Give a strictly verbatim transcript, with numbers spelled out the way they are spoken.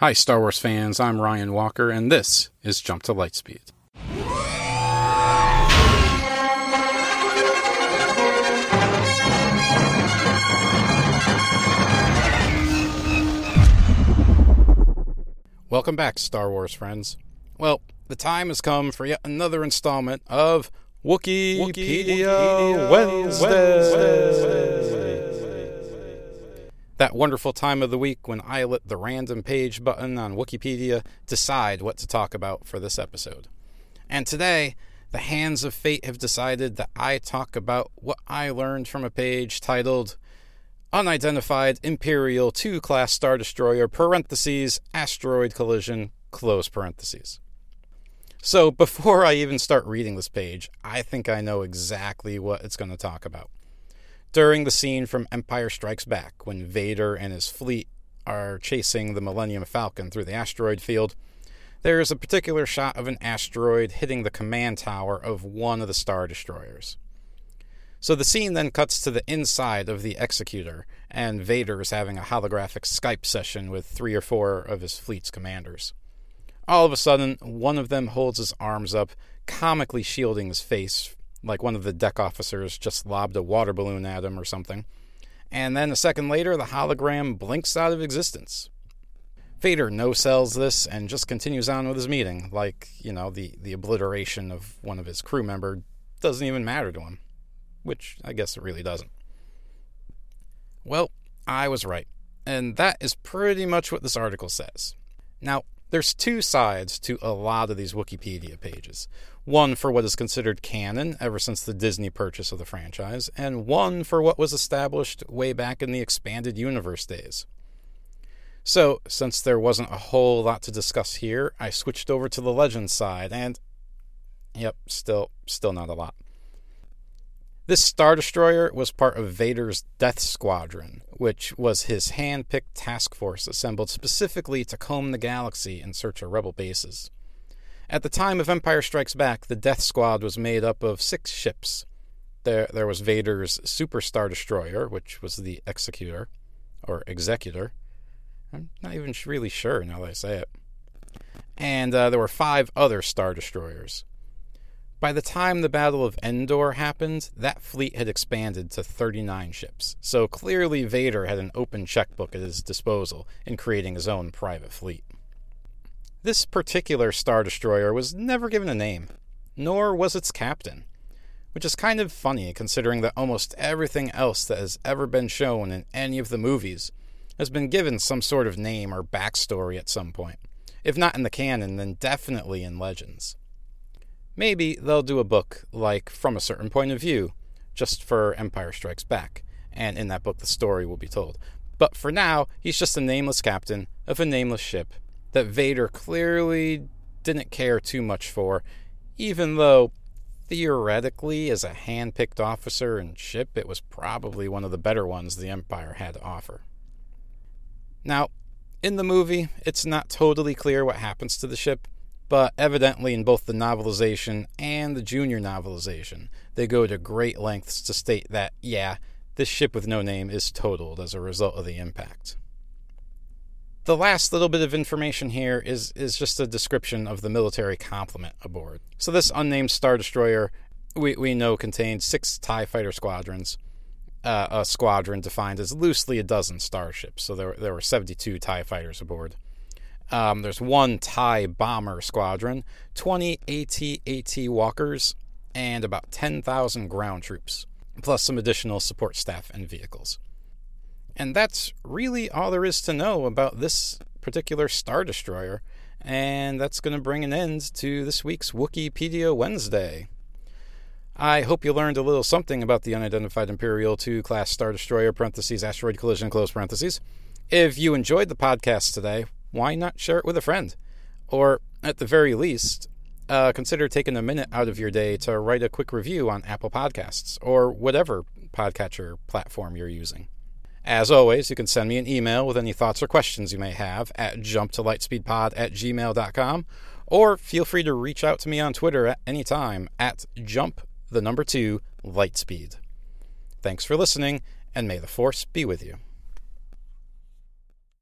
Hi, Star Wars fans, I'm Ryan Walker, and this is Jump to Lightspeed. Welcome back, Star Wars friends. Well, the time has come for yet another installment of Wookieepedia, Wookieepedia Wednesday. Wednesday. That wonderful time of the week when I let the random page button on Wikipedia decide what to talk about for this episode. And today, the hands of fate have decided that I talk about what I learned from a page titled Unidentified Imperial two Class Star Destroyer parentheses Asteroid Collision close parentheses. So before I even start reading this page, I think I know exactly what it's going to talk about. During the scene from Empire Strikes Back, when Vader and his fleet are chasing the Millennium Falcon through the asteroid field, there is a particular shot of an asteroid hitting the command tower of one of the Star Destroyers. So the scene then cuts to the inside of the Executor, and Vader is having a holographic Skype session with three or four of his fleet's commanders. All of a sudden, one of them holds his arms up, comically shielding his face, like one of the deck officers just lobbed a water balloon at him or something. And then a second later, the hologram blinks out of existence. Vader no-sells this and just continues on with his meeting, like, you know, the, the obliteration of one of his crew member doesn't even matter to him. Which, I guess it really doesn't. Well, I was right. And that is pretty much what this article says. Now, there's two sides to a lot of these Wikipedia pages. One for what is considered canon ever since the Disney purchase of the franchise, and one for what was established way back in the expanded universe days. So, since there wasn't a whole lot to discuss here, I switched over to the legend side, and yep, still, still not a lot. This Star Destroyer was part of Vader's Death Squadron, which was his hand-picked task force assembled specifically to comb the galaxy in search of rebel bases. At the time of Empire Strikes Back, the Death Squad was made up of six ships. There, there was Vader's Super Star Destroyer, which was the Executor, or Executor. I'm not even really sure now that I say it. And uh, there were five other Star Destroyers. By the time the Battle of Endor happened, that fleet had expanded to thirty-nine ships, so clearly Vader had an open checkbook at his disposal in creating his own private fleet. This particular Star Destroyer was never given a name, nor was its captain, which is kind of funny considering that almost everything else that has ever been shown in any of the movies has been given some sort of name or backstory at some point. If not in the canon, then definitely in Legends. Maybe they'll do a book like From a Certain Point of View, just for Empire Strikes Back, and in that book the story will be told. But for now, he's just a nameless captain of a nameless ship that Vader clearly didn't care too much for, even though theoretically, as a hand-picked officer and ship, it was probably one of the better ones the Empire had to offer. Now, in the movie, it's not totally clear what happens to the ship, but evidently in both the novelization and the junior novelization, they go to great lengths to state that, yeah, this ship with no name is totaled as a result of the impact. The last little bit of information here is, is just a description of the military complement aboard. So this unnamed Star Destroyer, we, we know, contained six TIE fighter squadrons, uh, a squadron defined as loosely a dozen starships, so there, there were seventy-two TIE fighters aboard. Um, there's one TIE bomber squadron, twenty AT-AT walkers, and about ten thousand ground troops, plus some additional support staff and vehicles. And that's really all there is to know about this particular Star Destroyer, and that's going to bring an end to this week's Wookieepedia Wednesday. I hope you learned a little something about the Unidentified Imperial two Class Star Destroyer, parentheses, Asteroid Collision, close parentheses. If you enjoyed the podcast today, why not share it with a friend? Or, at the very least, uh, consider taking a minute out of your day to write a quick review on Apple Podcasts or whatever podcatcher platform you're using. As always, you can send me an email with any thoughts or questions you may have at jump to lightspeed pod at gmail dot com, or feel free to reach out to me on Twitter at any time at jump, the number two, lightspeed. Thanks for listening, and may the Force be with you.